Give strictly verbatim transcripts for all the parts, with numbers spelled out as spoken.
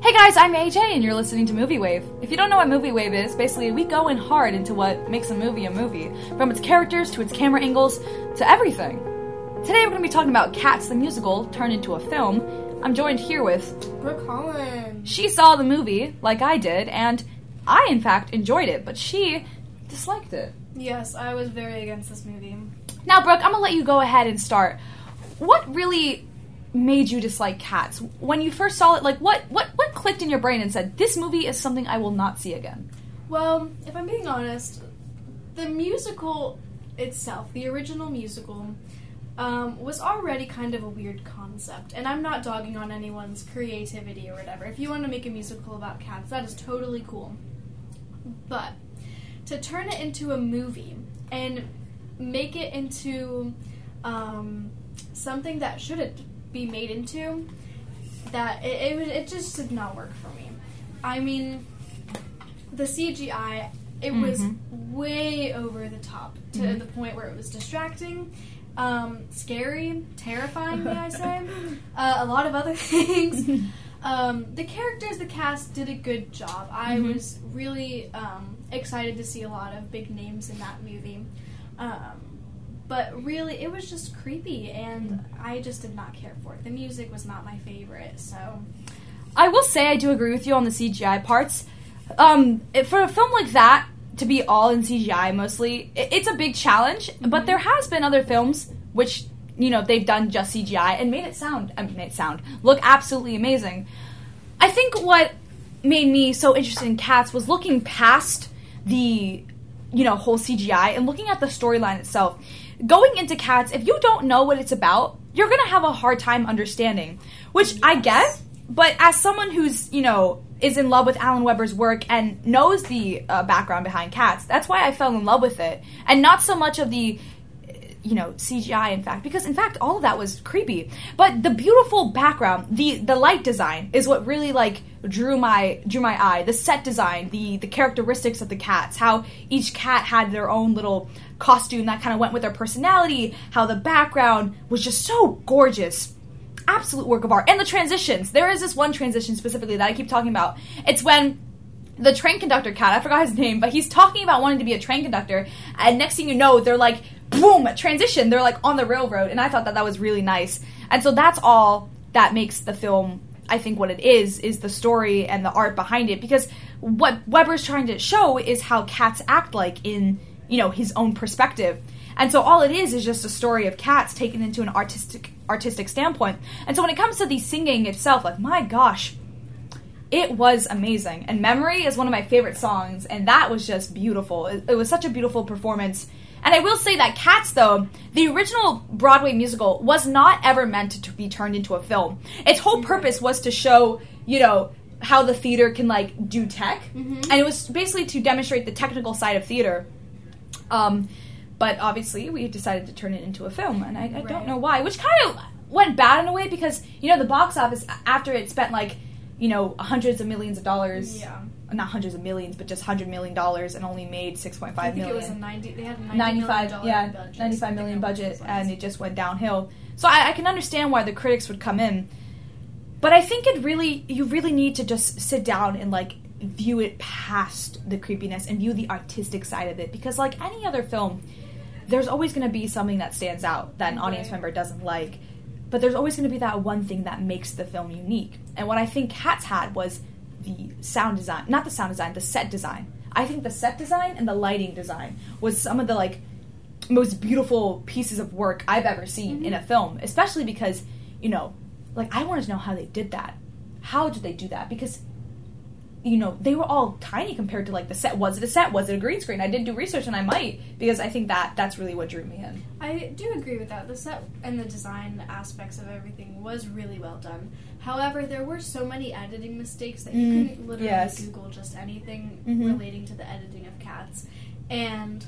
Hey guys, I'm A J and you're listening to Movie Wave. If you don't know what Movie Wave is, basically we go in hard into what makes a movie a movie. From its characters, to its camera angles, to everything. Today we're going to be talking about Cats the musical, turned into a film. I'm joined here with... Brooke Holland. She saw the movie, like I did, and I in fact enjoyed it, but she disliked it. Yes, I was very against this movie. Now Brooke, I'm going to let you go ahead and start. What really... made you dislike Cats? When you first saw it, like, what, what, what clicked in your brain and said, this movie is something I will not see again? Well, if I'm being honest, the musical itself, the original musical, um, was already kind of a weird concept, and I'm not dogging on anyone's creativity or whatever. If you want to make a musical about cats, that is totally cool. But to turn it into a movie and make it into um, something that shouldn't be made into, that it, it it just did not work for me. I mean, the C G I, it mm-hmm. was way over the top to mm-hmm. the point where it was distracting, um, scary, terrifying, may I say, uh, a lot of other things. um, the characters, the cast did a good job. I mm-hmm. was really um, excited to see a lot of big names in that movie. Um, But really, it was just creepy, and I just did not care for it. The music was not my favorite, so... I will say I do agree with you on the C G I parts. Um, it, for a film like that, to be all in C G I mostly, it, it's a big challenge, mm-hmm. but there has been other films which, you know, they've done just C G I and made it sound, I mean, made it sound, look absolutely amazing. I think what made me so interested in Cats was looking past the, you know, whole C G I and looking at the storyline itself. Going into Cats, if you don't know what it's about, you're going to have a hard time understanding, which yes. I get, but as someone who's, you know, is in love with Alan Weber's work and knows the uh, background behind Cats, that's why I fell in love with it, and not so much of the, you know, C G I, in fact, because, in fact, all of that was creepy, but the beautiful background, the, the light design is what really, like, drew my drew my eye, the set design, the, the characteristics of the cats, how each cat had their own little costume that kind of went with their personality, how the background was just so gorgeous. Absolute work of art. And the transitions. There is this one transition specifically that I keep talking about. It's when the train conductor cat, I forgot his name, but he's talking about wanting to be a train conductor, and next thing you know, they're like, boom, transition. They're like on the railroad, and I thought that that was really nice. And so that's all that makes the film... I think what it is, is the story and the art behind it, because what Weber's trying to show is how cats act like in, you know, his own perspective. And so all it is is just a story of cats taken into an artistic artistic standpoint. And so when it comes to the singing itself, like, my gosh, it was amazing. And Memory is one of my favorite songs, and that was just beautiful. It, it was such a beautiful performance. And I will say that Cats, though, the original Broadway musical was not ever meant to be turned into a film. Its whole purpose was to show, you know, how the theater can, like, do tech. Mm-hmm. And it was basically to demonstrate the technical side of theater. Um, but obviously, we decided to turn it into a film, and I, I right. don't know why. Which kind of went bad in a way, because, you know, the box office, after it spent, like, you know, hundreds of millions of dollars... Yeah. Not hundreds of millions, but just one hundred million dollars, and only made six point five million dollars. I think million. It was a ninety. They had a ninety-five million dollars yeah, budget. ninety-five million dollars budget, and it just went downhill. So I, I can understand why the critics would come in. But I think it really, you really need to just sit down and, like, view it past the creepiness and view the artistic side of it. Because, like any other film, there's always going to be something that stands out that an audience right. member doesn't like. But there's always going to be that one thing that makes the film unique. And what I think Cats had was... the sound design, not the sound design, the set design. I think the set design and the lighting design was some of the, like, most beautiful pieces of work I've ever seen mm-hmm. in a film, especially because, you know, like, I wanted to know how they did that. How did they do that? Because, you know, they were all tiny compared to, like, the set. Was it a set? Was it a green screen? I did do research, and I might, because I think that that's really what drew me in. I do agree with that. The set and the design aspects of everything was really well done. However, there were so many editing mistakes that you mm, couldn't literally yes. Google just anything mm-hmm. relating to the editing of Cats. And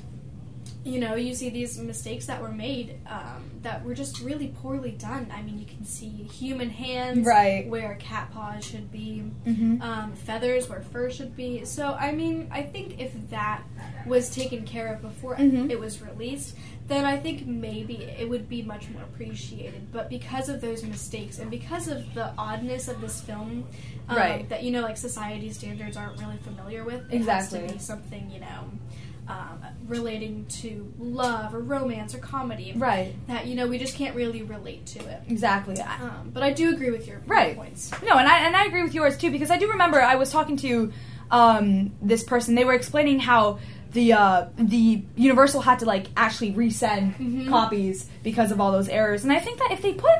you know, you see these mistakes that were made um, that were just really poorly done. I mean, you can see human hands right. where cat paws should be, mm-hmm. um, feathers where fur should be. So, I mean, I think if that was taken care of before mm-hmm. it was released, then I think maybe it would be much more appreciated. But because of those mistakes and because of the oddness of this film um, right. that, you know, like society standards aren't really familiar with, it exactly. has to be something, you know... Um, relating to love or romance or comedy, right? That you know we just can't really relate to it exactly. Um, but I do agree with your right. points. No, and I and I agree with yours too, because I do remember I was talking to um, this person. They were explaining how the uh, the Universal had to like actually resend mm-hmm. copies because of all those errors. And I think that if they put,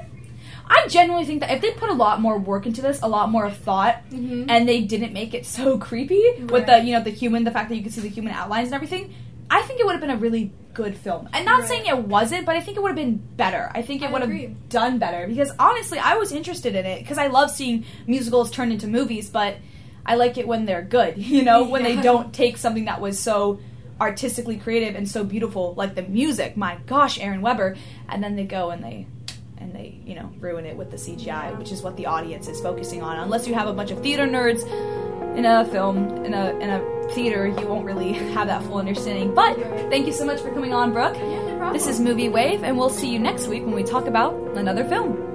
I genuinely think that if they put a lot more work into this, a lot more thought, mm-hmm. and they didn't make it so creepy right. with the, you know, the human, the fact that you could see the human outlines and everything, I think it would have been a really good film. And not right. saying it wasn't, but I think it would have been better. I think it would have done better, because honestly, I was interested in it, because I love seeing musicals turned into movies, but I like it when they're good, you know, yeah. when they don't take something that was so artistically creative and so beautiful, like the music, my gosh, Aaron Weber, and then they go and they... and they, you know, ruin it with the C G I, which is what the audience is focusing on. Unless you have a bunch of theater nerds in a film, in a in a theater, you won't really have that full understanding. But thank you so much for coming on, Brooke. Yeah, no problem. This is Movie Wave, and we'll see you next week when we talk about another film.